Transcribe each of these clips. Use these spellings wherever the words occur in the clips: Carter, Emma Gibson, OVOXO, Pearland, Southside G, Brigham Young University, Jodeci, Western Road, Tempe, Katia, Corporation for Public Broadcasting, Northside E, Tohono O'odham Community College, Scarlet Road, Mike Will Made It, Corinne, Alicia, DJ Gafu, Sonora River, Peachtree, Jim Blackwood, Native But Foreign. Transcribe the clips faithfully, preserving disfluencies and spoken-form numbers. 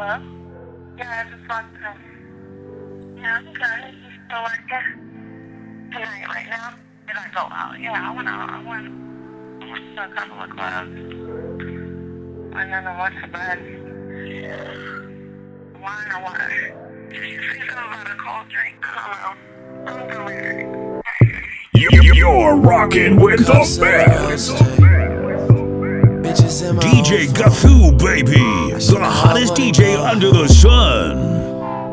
Hello? Yeah, I just locked up. Yeah, I'm good. You still working tonight right now? Did I go out? Yeah, I went out. I went to a couple of clubs. And then I went to bed. Wine or water? Did you say something about a cold drink? I don't know. I'm delirious. You, you, you're rocking with the best. D J Gafu, baby, the hottest D J under the sun.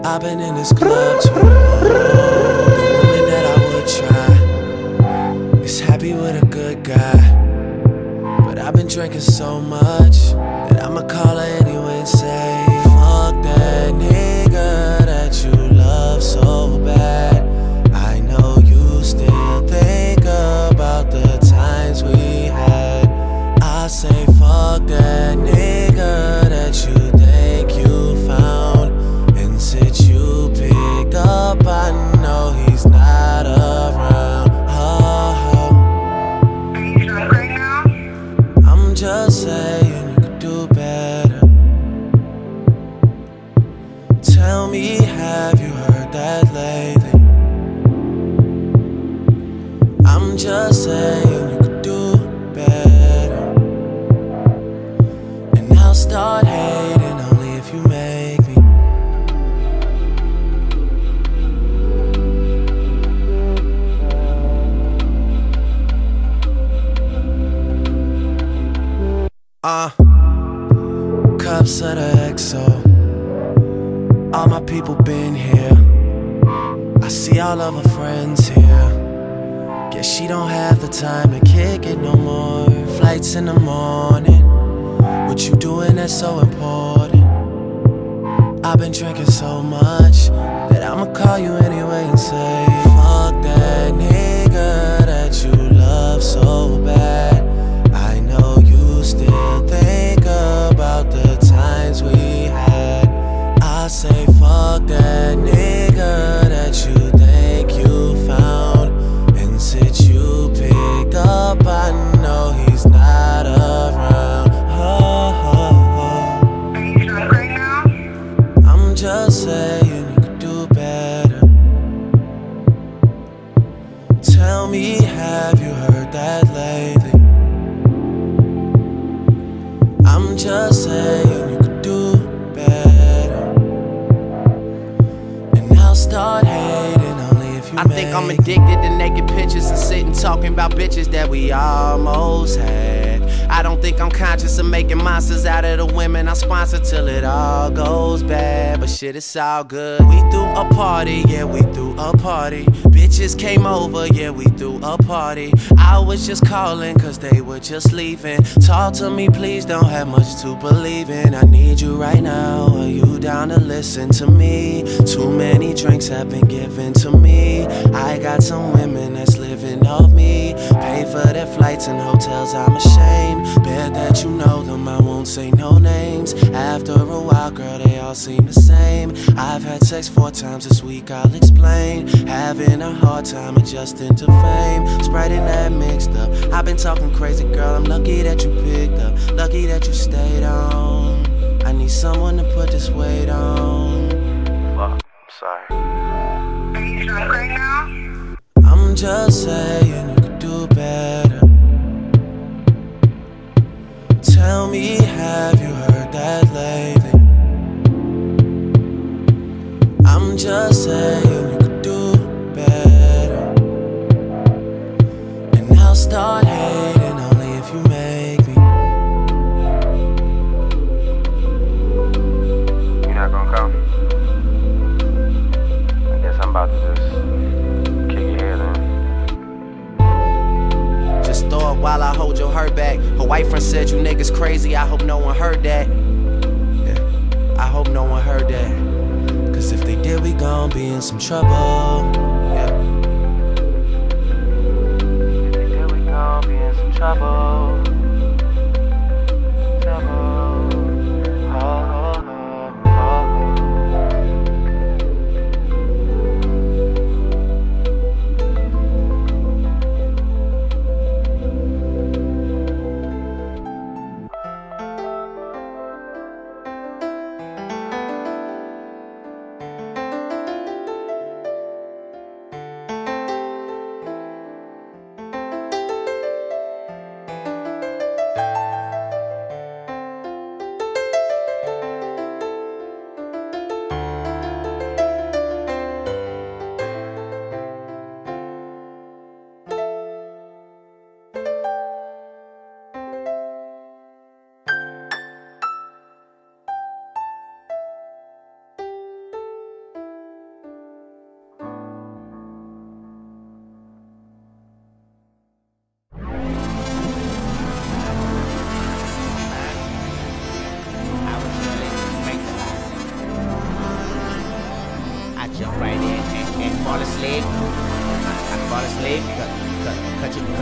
I've been in this club too long. The woman that I would try is happy with a good guy, but I've been drinking so much that I'ma call her anyway and say, fuck that nigga that you love so bad. I know you still think about the times we had. I say, fuck that nigga that you think you found. And since you picked up, I know he's not around. Oh, oh. Are you drunk right now? I'm just saying you could do better. Tell me, have you heard that lately? I'm just saying you could do better. Start hating only if you make me. Uh, cups of the X O. All my people been here. I see all of her friends here. Guess she don't have the time to kick it no more. Flights in the morning. What you doing that's so important? I've been drinking so much that I'ma call you anyway and say, fuck that nigga that you love so bad. I know you still think about the times we had. I say, fuck that nigga that you think you found. And since you picked up, I know he's not around. Just saying you could do better. Tell me, have you heard that lately? I'm just saying you could do better. And I'll start hating only if you I make think I'm addicted to naked pictures and sitting talking about bitches that we almost had. I don't think I'm conscious of making monsters out of the women I sponsor till it all goes bad. But shit, it's all good. We threw a party, yeah, we threw a party. Bitches came over, yeah, we threw a party. I was just calling cause they were just leaving. Talk to me, please, don't have much to believe in. I need you right now, are you down to listen to me? Too many drinks have been given to me. I got some women that's living off me. Pay for their flights and hotels, I'm ashamed. Bet that you know them, I won't say no names. After a while, girl, they all seem the same. I've had sex four times this week, I'll explain. Having a hard time adjusting to fame. Spreading that mixed up. I've been talking crazy, girl, I'm lucky that you picked up. Lucky that you stayed on. I need someone to put this weight on. Well, I'm sorry. Are you drunk right now? I'm just saying you could do better. Tell me, have you heard that lately? I'm just saying you could do better. And I'll start hating only if you make me. You're not gonna come? I guess I'm about to just kick your head in. Just throw it while I hold your hurt back. Her white friend said you niggas crazy, I hope no one heard that. Yeah, I hope no one heard that. Cause if they did, we gon' be in some trouble. Yeah. If they did, we gon' be in some trouble. Trouble. Oh.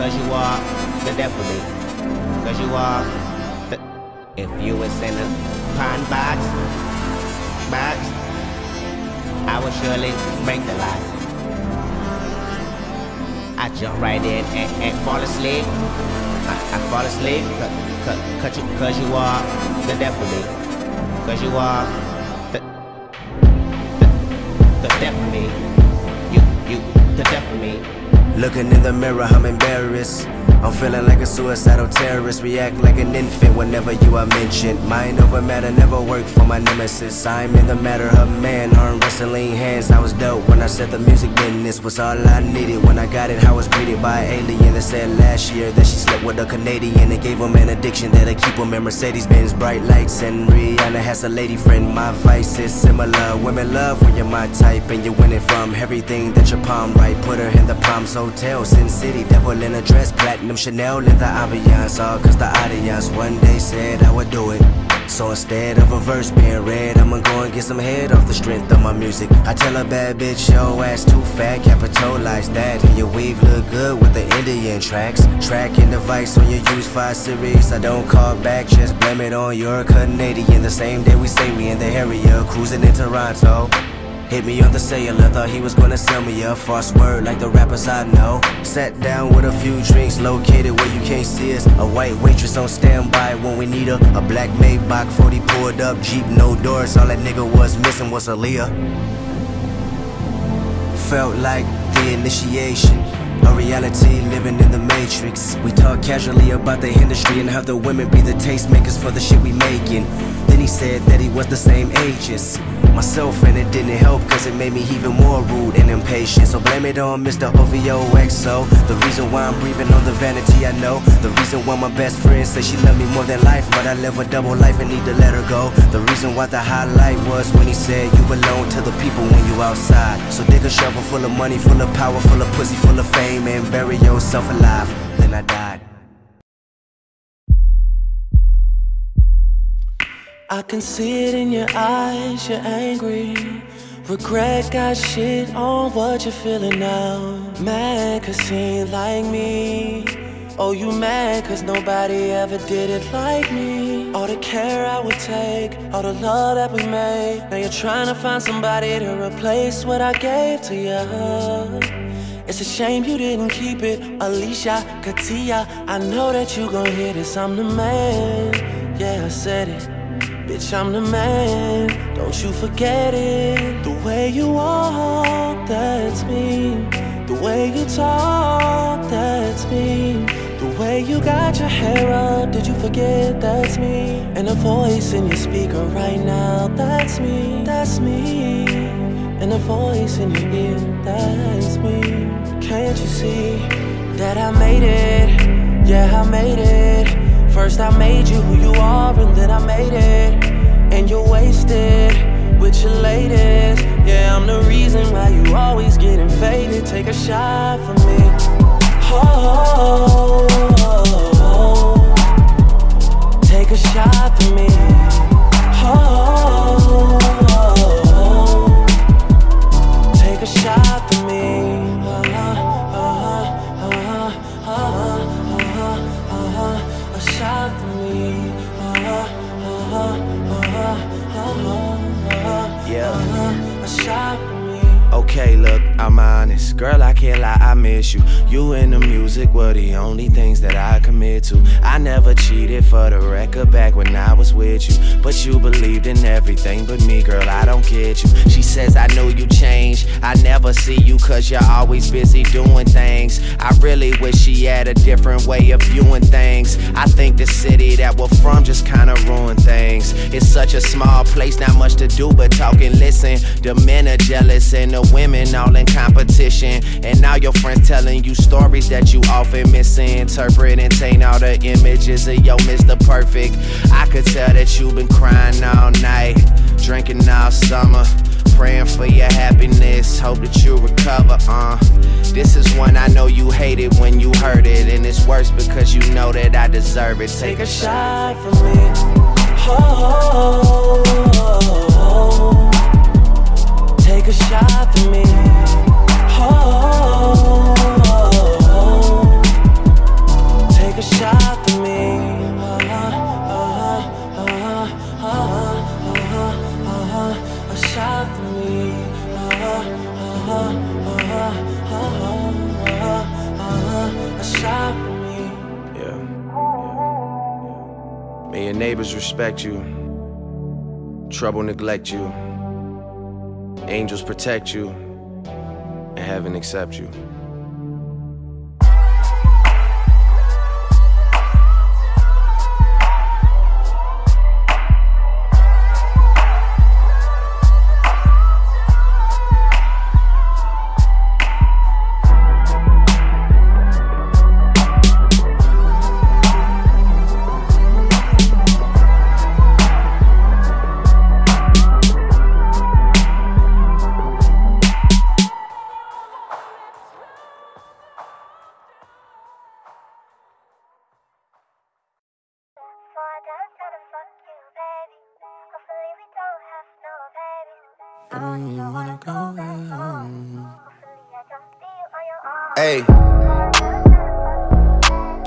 Cause you are the devil. Cause you are the... If you was in a pine box, box, I would surely break the lock. I jump right in and, and fall asleep. I, I fall asleep. Cause, cause, you, cause you are the devil. Cause you are the... The, the devil. You, you, the devil. Looking in the mirror, I'm embarrassed. I'm feeling like a suicidal terrorist. React like an infant whenever you are mentioned. Mind over matter never worked for my nemesis. I'm in the matter of man, arm wrestling hands. I was dope when I said the music business was all I needed. When I got it, I was greeted by an alien that said last year that she slept with a Canadian and gave him an addiction that'll keep him in Mercedes-Benz, bright lights, and Rihanna has a lady friend. My vice is similar. Women love when you're my type and you win it from everything that your palm right. Put her in the Palms Hotel, Sin City, devil in a dress, platinum Chanel, in the ambiance, all cause the audience one day said I would do it. So instead of a verse being read, I'ma go and get some head off the strength of my music. I tell a bad bitch, yo ass too fat, capitalize that. And your weave look good with the Indian tracks. Tracking device on your used five series. I don't call back, just blame it on your Canadian. The same day we say we in the area, cruising in Toronto. Hit me on the cellular, thought he was gonna sell me a false word like the rappers I know. Sat down with a few drinks, located where you can't see us. A white waitress on standby when we need her. A black Maybach forty pulled up, Jeep, no doors. All that nigga was missing was Aaliyah. Felt like the initiation, a reality living in the matrix. We talk casually about the industry and how the women be the tastemakers for the shit we making. Then he said that he was the same age as myself, and it didn't help cause it made me even more rude and impatient. So blame it on Mister O V O X O. The reason why I'm breathing on the vanity I know. The reason why my best friend said she loved me more than life, but I live a double life and need to let her go. The reason why the highlight was when he said you belong to the people when you outside. So dig a shovel full of money, full of power, full of pussy, full of fame, and bury yourself alive. Then I died. I can see it in your eyes, you're angry. Regret got shit on what you're feeling now. Mad cause she ain't like me. Oh, you mad cause nobody ever did it like me. All the care I would take, all the love that we made. Now you're trying to find somebody to replace what I gave to you. It's a shame you didn't keep it, Alicia, Katia. I know that you gon' hear this, I'm the man. Yeah, I said it. Bitch, I'm the man, don't you forget it. The way you walk, that's me. The way you talk, that's me. The way you got your hair up, did you forget that's me? And the voice in your speaker right now, that's me, that's me. And the voice in your ear, that's me. Can't you see that I made it? Yeah, I made it. First I made you who you are, and then I made it. And you're wasted with your latest. Yeah, I'm the reason why you always getting faded. Take a shot for me. Oh, oh, oh, oh. Take a shot for me. Oh, oh, oh, oh. Take a shot for me. Okay, look, I'm honest. Girl, I can't lie, I miss you. You and the music were the only things that I commit to. I never cheated for the record back when I was with you. But you believed in everything but me, girl, I don't get you. She says I know you changed. I never see you cause you're always busy doing things. I really wish she had a different way of viewing things. I think the city that we're from just kinda ruined things. It's such a small place, not much to do but talk and listen. The men are jealous and the women all in competition, and now your friends telling you stories that you often misinterpret and taint all the images of your Mister Perfect. I could tell that you've been crying all night, drinking all summer, praying for your happiness, hope that you recover, uh This is one I know you hated when you heard it, and it's worse because you know that I deserve it. Take a shot for me. Oh, oh, oh, oh. Take a shot for me. Oh, oh, oh, oh, take a shot for me. Uh-huh, uh-huh, uh-huh, uh-huh, uh-huh, uh-huh, a shot for me. Uh-huh, uh-huh, uh-huh, uh-huh, uh-huh, a shot for me. Yeah. Yeah. May your neighbors respect you. Trouble neglect you. Angels protect you. And heaven accept you.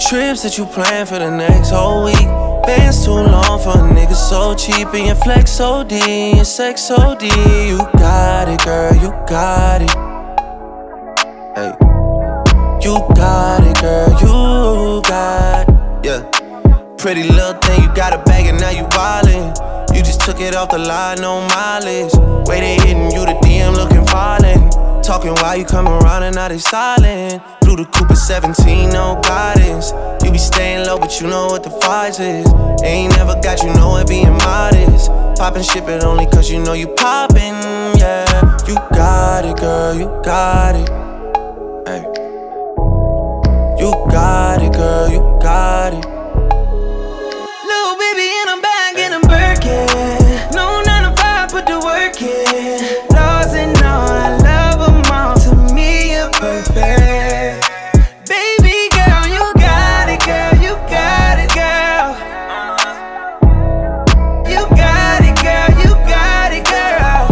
Trips that you plan for the next whole week. Bands too long for a nigga so cheap. And your flex O D, your sex O D. You got it, girl, you got it. Hey, you got it, girl, you got it. Yeah, pretty little thing, you got a bag and now you wildin'. You just took it off the line, no mileage. Way they hitting you, the D M looking violent. Talking why you come around and now they silent. Through the coupe at seventeen, no guidance. You be staying low, but you know what the price is. Ain't never got you know it being modest. Poppin' ship it only cause you know you poppin', yeah. You got it, girl, you got it. Ay. You got it, girl, you got it. Lil' baby and I'm back and I'm Birkin. No nine to five, put the work in. Perfect. Baby girl, you got it, girl, you got it, girl. You got it, girl, you got it, girl.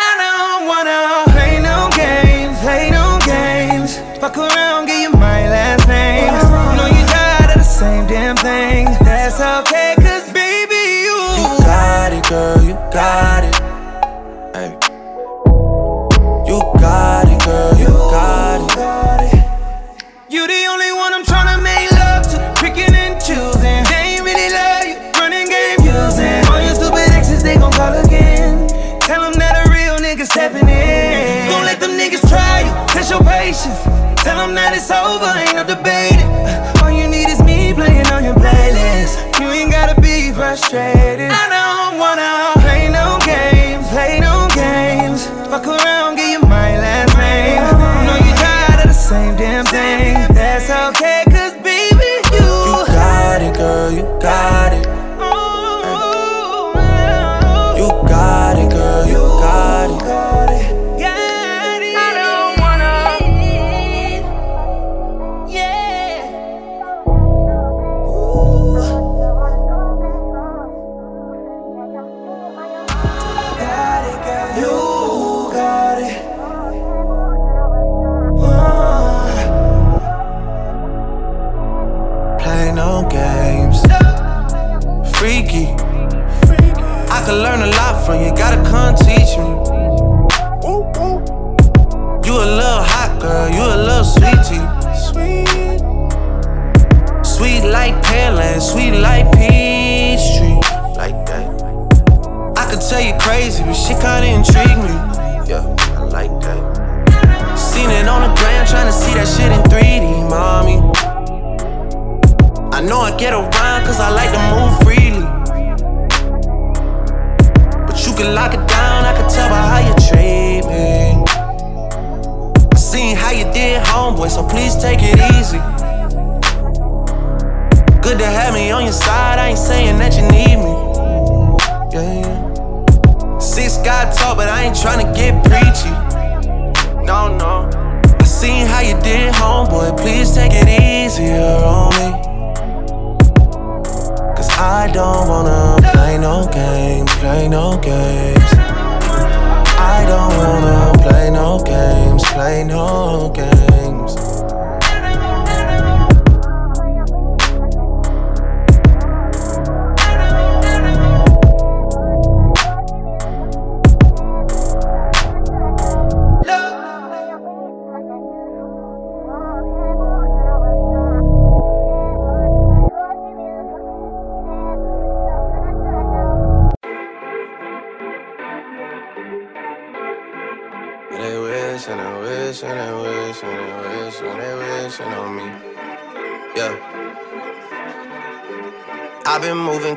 I don't wanna play no games, play no games. Fuck around, give you my last name. You know you tired of the same damn thing. That's okay, cause baby you, you got it, girl, you got it. Hey. You got it, girl, you got it. You the only one I'm tryna make love to. Picking and choosing. They ain't really love you. Running game using. All your stupid exes, they gon' call again. Tell them that a real nigga stepping in. Gon' let them niggas try you. Test your patience. Tell them that it's over, ain't no debating. All you need is me playing on your playlist. You ain't gotta be frustrated. I don't wanna play no games, play no games. Fuck around, get your my last name. You know you tired of the same damn thing. That's okay, cause baby you, you got it, girl, you got it. You got it, girl, you got it. Got it. Got it. I don't wanna. Yeah. Got it, got it. You got it. Play no games. Freaky. I could learn a lot from you. Gotta come teach me. You a little hot girl. You a little sweetie. Sweet. Sweet like Pearland. Sweet like Peachtree. Like that. I could tell you crazy, but shit kinda intrigue me. Yeah, I like that. Seen it on the gram, tryna see that shit in three D, mommy. I know I get around cause I like to move freely. But you can lock it down, I can tell by how you treat me. I seen how you did, homeboy, so please take it easy. Good to have me on your side, I ain't saying that you need me. Yeah, yeah. Six got tall, but I ain't tryna get preachy. No, no. I seen how you did, homeboy. Please take it easier on me. Cause I don't wanna play no games, play no games. I don't wanna play no games, play no games. yeah. I've been moving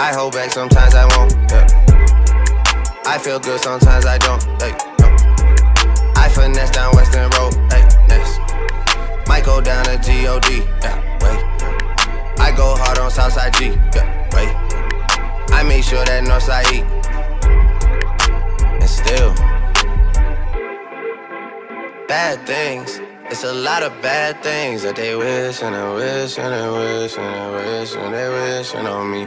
I hold back, sometimes I won't, yeah. I feel good, sometimes I don't, hey, no. I finesse down Western Road, hey, next. Might go down to G O D, yeah, wait. I go hard on Southside G, yeah, wait. I make sure that Northside E. And still bad things. It's a lot of bad things that they wish and they wish and they wish and they wish and they wish on me.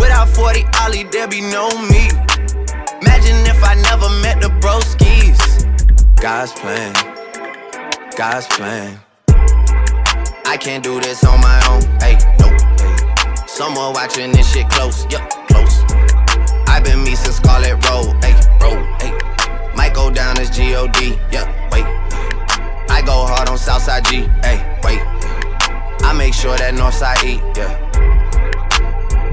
Without forty Ollie, there be no me. Imagine if I never met the broskies. God's plan, God's plan. I can't do this on my own, hey, no. Ay. Someone watching this shit close, yup, yeah, close. I've been me since Scarlet Road, hey, road, hey. Might go down as G O D, yeah, wait. I go hard on Southside G, hey, wait. I make sure that Northside E, yeah.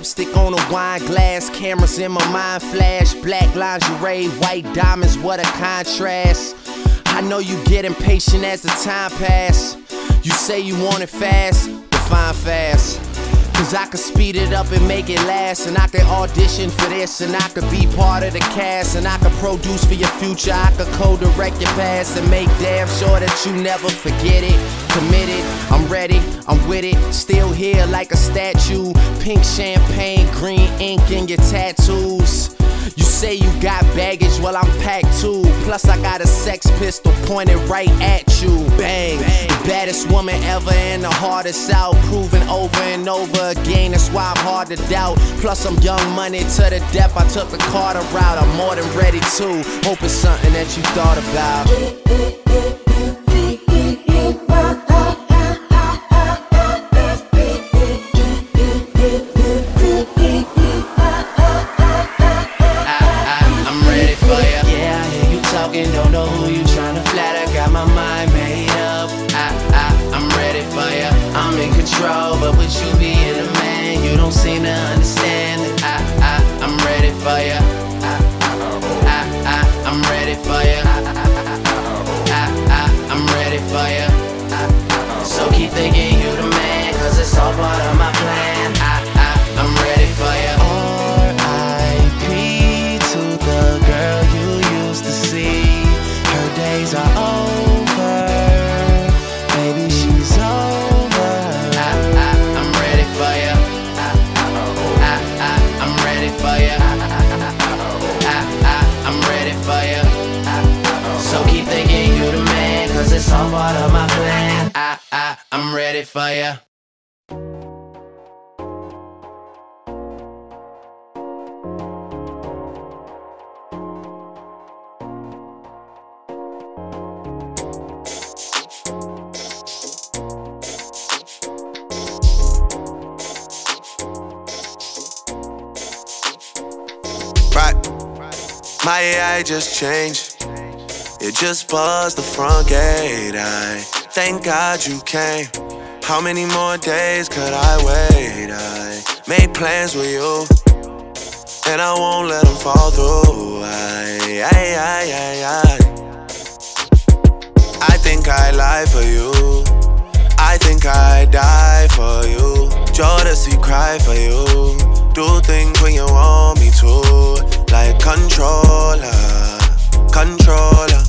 lipstick on a wine glass, cameras in my mind flash, black lingerie, white diamonds, what a contrast. I know you get impatient as the time pass. You say you want it fast, define fast. Cause I could speed it up and make it last, and I could audition for this, and I could be part of the cast, and I could produce for your future, I could co-direct your past, and make damn sure that you never forget it. Committed, I'm ready, I'm with it, still here like a statue. Pink champagne, green ink in your tattoos. You say you got baggage, well I'm packed too. Plus I got a sex pistol pointed right at you. Bang, bang. The baddest woman ever and the hardest out. Proven over and over again, that's why I'm hard to doubt. Plus I'm young money to the depth, I took the Carter route. I'm more than ready too, hope it's something that you thought about. Fire. Right. My A I just changed. It just buzzed the front gate. I thank God you came. How many more days could I wait? I made plans with you, and I won't let them fall through. I, I, I, I, I. I think I lie for you. I think I die for you. Jodeci cry for you. Do things when you want me to, like controller, controller.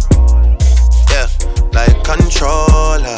Yeah, like controller.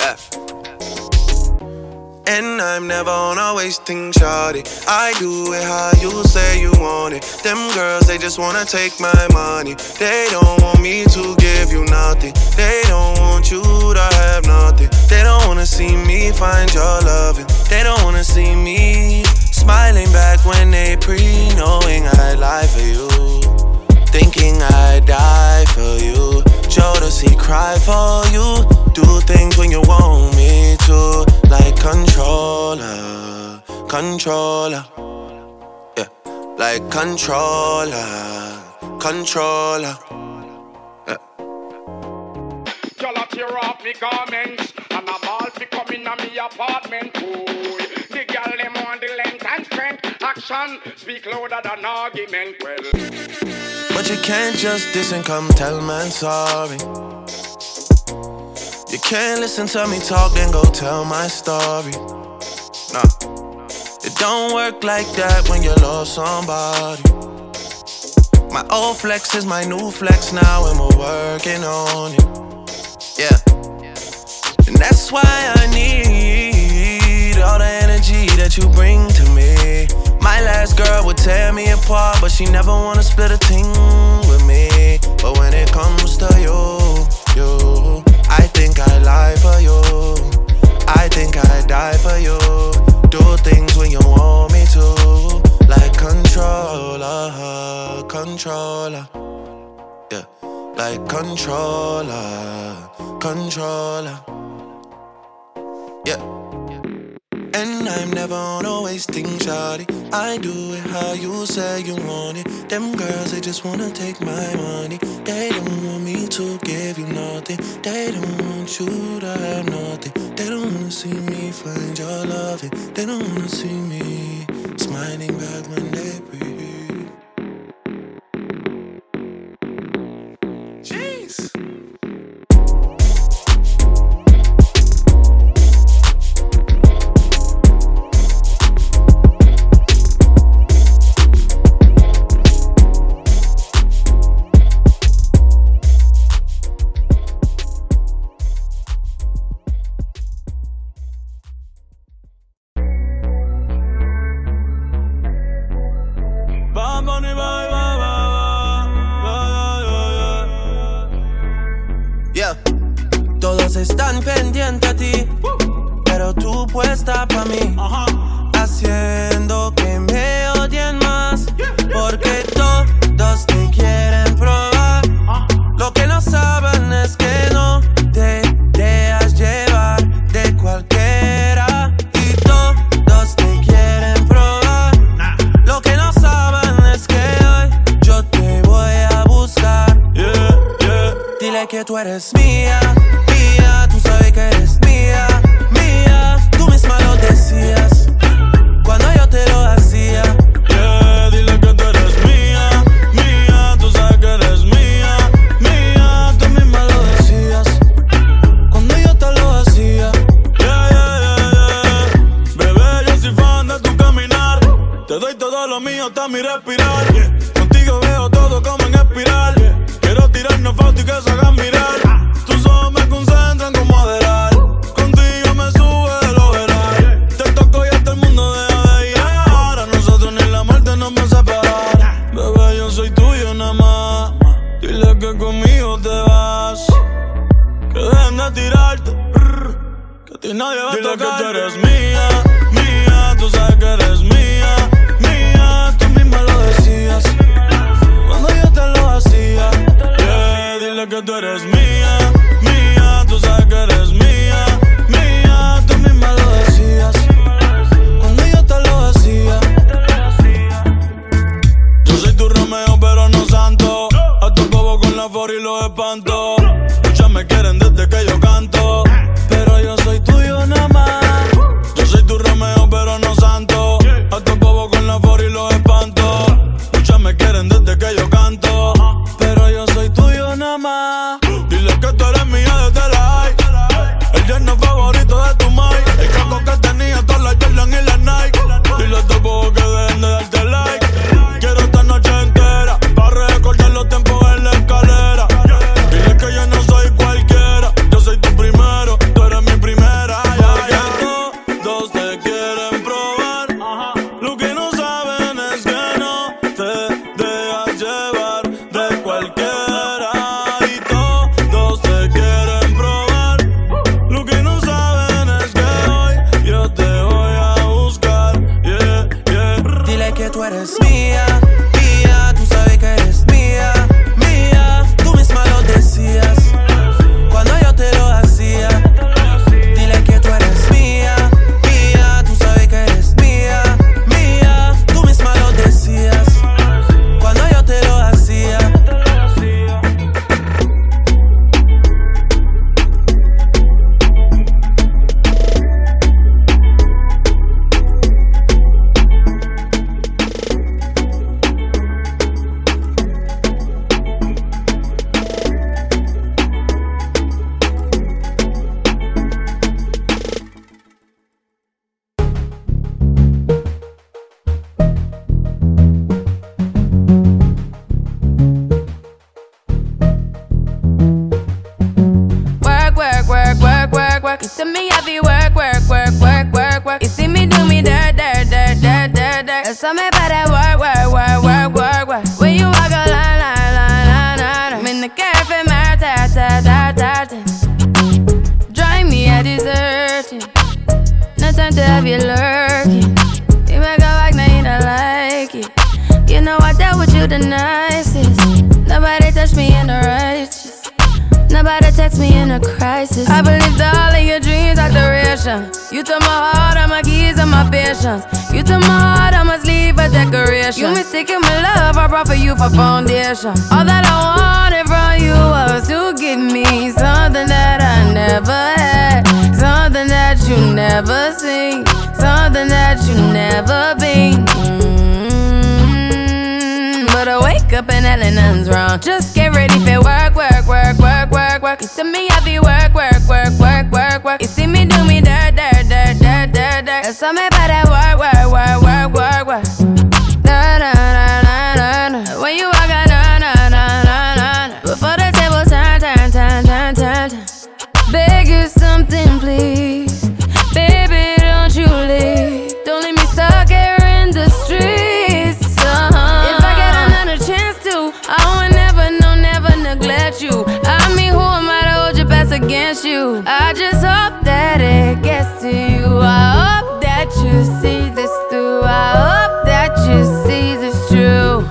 yeah. And I'm never on a wasting shawty. I do it how you say you want it. Them girls, they just wanna take my money. They don't want me to give you nothing. They don't want you to have nothing. They don't wanna see me find your loving. They don't wanna see me smiling back when they pre, knowing I lie for you, thinking I die for you. Jodeci cry for you. Do things when you want me to, like controller, controller, yeah, like controller, controller, yeah. Y'all a tear off me garments, and I'm all fi come in a me apartment, boy. The girl them want the length and strength, action speak louder than argument, well. But you can't just diss and come tell man sorry. You can't listen to me talk, then go tell my story. Nah, it don't work like that when you love somebody. My old flex is my new flex now, and we're working on it. Yeah, and that's why I need all the energy that you bring to me. My last girl would tear me apart, but she never wanna split a thing with me. But when it comes to you, you. I think I lie for you. I think I die for you. Do things when you want me to, like controller, controller, yeah, like controller, controller. Yeah. And I'm never on a wasting shawty. I do it how you say you want it. Them girls, they just wanna take my money. They don't want me to give you nothing. They don't want you to have nothing. They don't wanna see me find your loving. They don't wanna see me smiling back when they breathe. You the nicest. Nobody touched me in the right. puts me in a crisis. I believed all of your dreams are duration. You took my heart, all my keys, and my patience. You took my heart, I must leave a decoration. You mistaken my love, I brought for you for foundation. All that I wanted from you was to give me something that I never had, something that you never seen, something that you never been. But I wake up and hell and nothing's wrong. Just get ready for work, work, work, work, work, work. You see me, I be work, work, work, work, work, work. You see me do me dirt, dirt, dirt, dirt, dirt, dirt. There's something about that work, work, work, work, work, work. Da, da, da, da, da, da. When you walk out, da, da, da, da, da. Before the table turn, turn, turn, turn, turn, turn. Beg you something, please. Baby, don't you leave. Don't leave me stuck here in the street. You. I mean, who am I to hold your best against you? I just hope that it gets to you. I hope that you see this through. I hope that you see this true.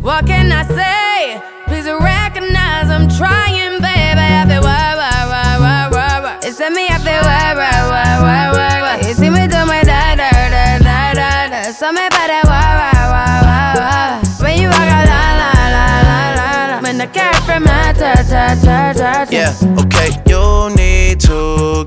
What can I say? Please recognize I'm trying, baby. I feel why, why, why, why, why, why. It's in me, I feel why, why, why, why, why, why. You see me do my da da da da da da. Something about that why, why, why, why, why. When you walk out, la la la la la. When the cat from my ta ta ta ta. Yeah, okay. You need to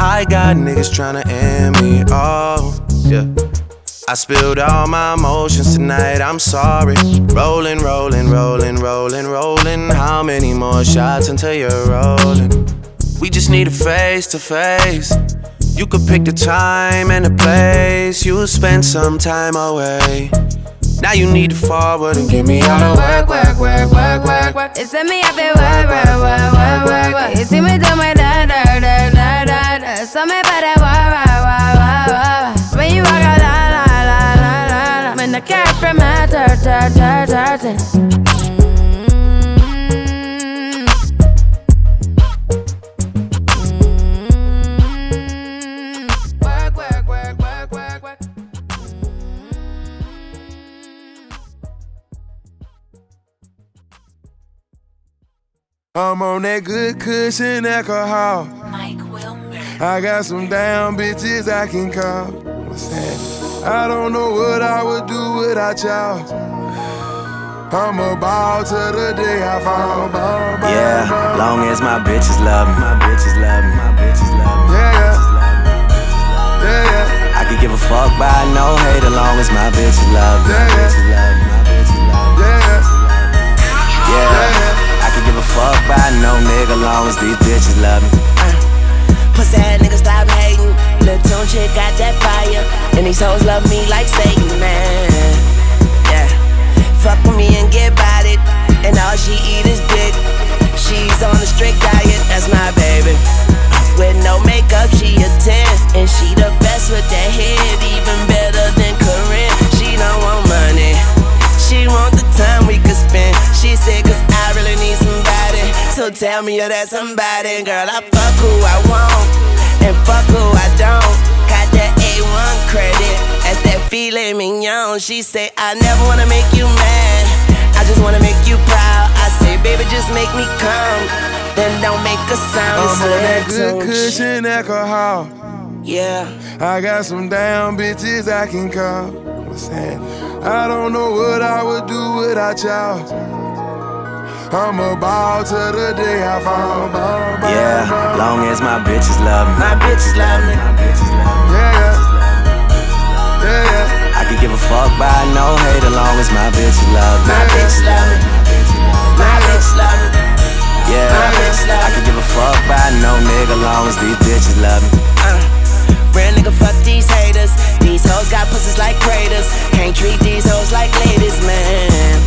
I got niggas tryna end me off. Yeah. I spilled all my emotions tonight, I'm sorry. Rolling, rolling, rolling, rolling, rolling. How many more shots until you're rolling? We just need a face to face. You could pick the time and the place. You'll spend some time away. Now you need to forward and give me all the work, work, work, work, work, work. It's in me, I feel work, work, work, work, work, work. You see me do my da da da da da da. Something about that wah wah wah wah wah. When you walk out, la la la la la la. When the cat from my ta ta ta ta ta. I'm on that good cushion alcohol. Mike Will Made It. I got some down bitches I can call. What's that? I don't know what I would do without y'all. I'm a ball till the day I fall. Ball, ball, yeah, ball. Long as my bitches love me. My bitches love me. My bitches love me. Yeah, yeah. Yeah, yeah. I could give a fuck by no hate as long as my bitches love me. Yeah, yeah. My bitches love me. Yeah, yeah. Yeah, yeah. Give a fuck by no nigga long as these bitches love me. uh, Pussy ass nigga stop hating. Lil' tune chick got that fire. And these hoes love me like Satan, man. Yeah. Fuck with me and get bodied. And all she eat is dick. She's on a strict diet, that's my baby. With no makeup, she a ten. And she the best with that head, even better than Corinne. She don't want money, she want the time we could spend. She said, cause I really need somebody. So tell me you're that somebody. Girl, I fuck who I want and fuck who I don't. Got that A one credit, that's that filet mignon. She said, I never wanna make you mad, I just wanna make you proud. I say, baby, just make me come, then don't make a sound. I'm on that good cushion alcohol. Yeah, I got some down bitches I can call. What's that? I don't know what I would do without y'all. I'm a ball till the day I fall. Ball, ball, yeah, ball. Long as my bitches love me. My bitches love me. My bitches love me. Yeah, yeah. Yeah, yeah. I could give a fuck by no hate as long as my bitches love me. My bitches love me. My bitches love me. Yeah, I could give a fuck by no nigga long as these bitches love me. Uh. Real nigga, fuck these haters. These hoes got pussies like craters. Can't treat these hoes like ladies, man.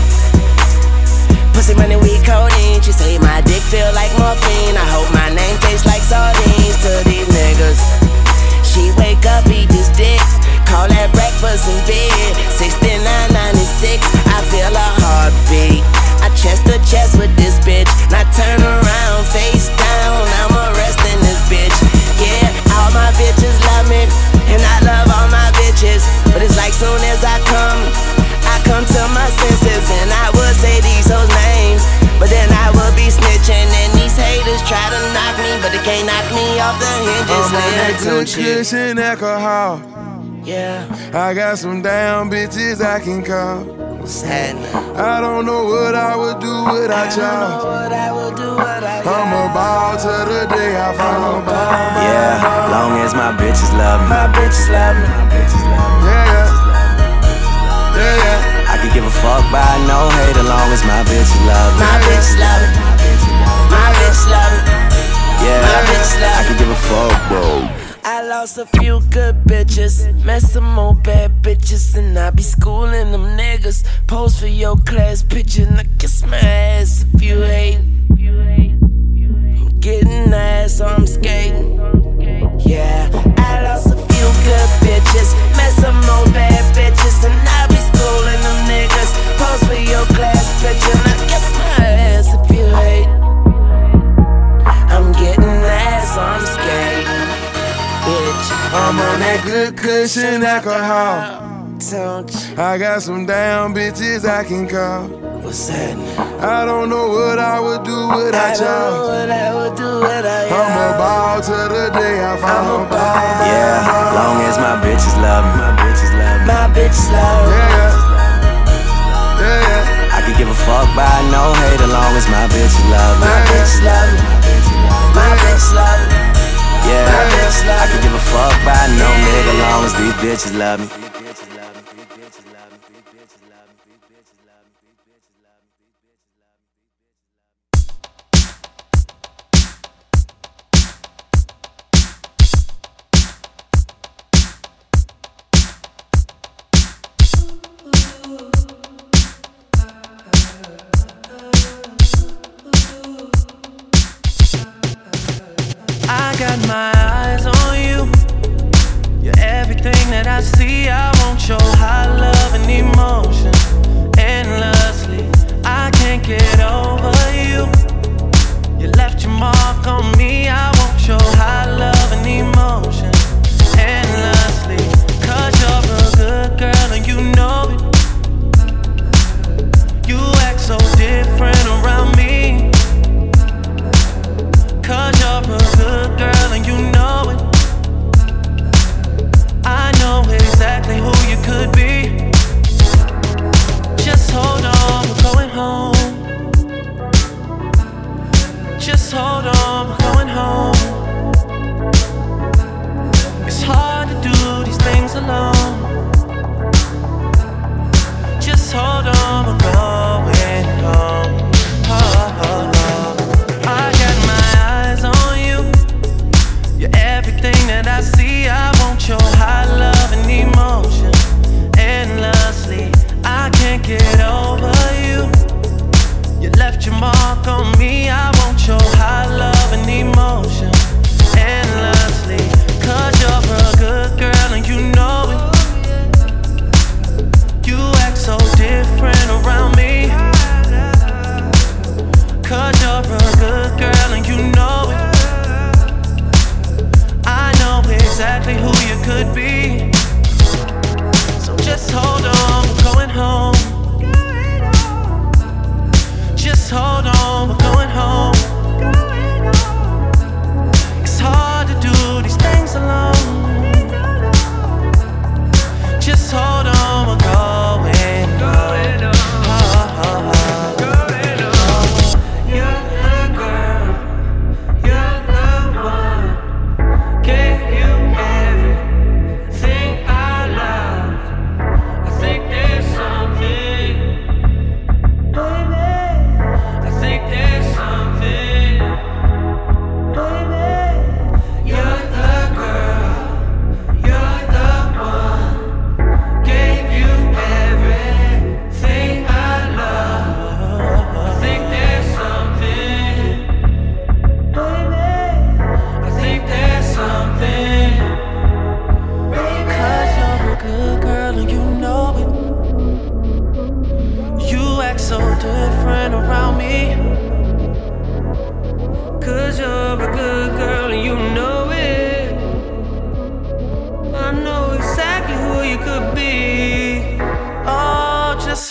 Pussy money, we codeine. She say my dick feel like morphine. I hope my name tastes like sardines to these niggas. knock me off the hinges. I'm on that good cushion alcohol. Yeah, I got some damn bitches I can call. What's happening? I don't know what I would do without y'all. I'm a ball till the day I fall. Yeah, long as my bitches love me. My bitches love me. Yeah, yeah, yeah. I could give a fuck by no hate as long as my bitches love me. My bitches love me. My bitches love me. Yeah, my bitches love me. I could give a fuck, bro. I lost a few good bitches, met some more bad bitches, and I be schooling them niggas. Pose for your class picture, and I kiss my ass if you hate. I'm getting ass, so I'm skating. Yeah, I lost a few good bitches, met some more bad bitches, and I be schooling them niggas. Pose for your class picture, and I kiss my ass if you hate. I'm getting ass, so I'm skating. Bitch, I'm on that good cushion alcohol. I got some damn bitches I can call. What's that? I don't know what I would do without y'all. I'm a ball till the day I fall. Yeah, long as my bitches love me. My bitches love me. My bitches love me. Yeah, yeah, yeah. I could give a fuck by no hate as long as my bitches love me. My bitches love me. My bitches love me. Yeah, I could give a fuck by no nigga long as these bitches love me.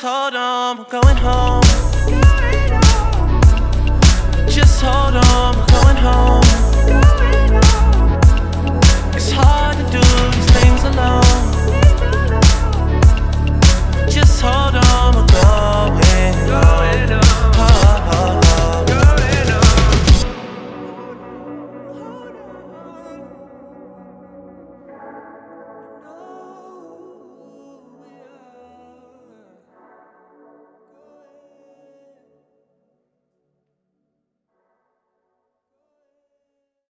Hold on, I'm going home.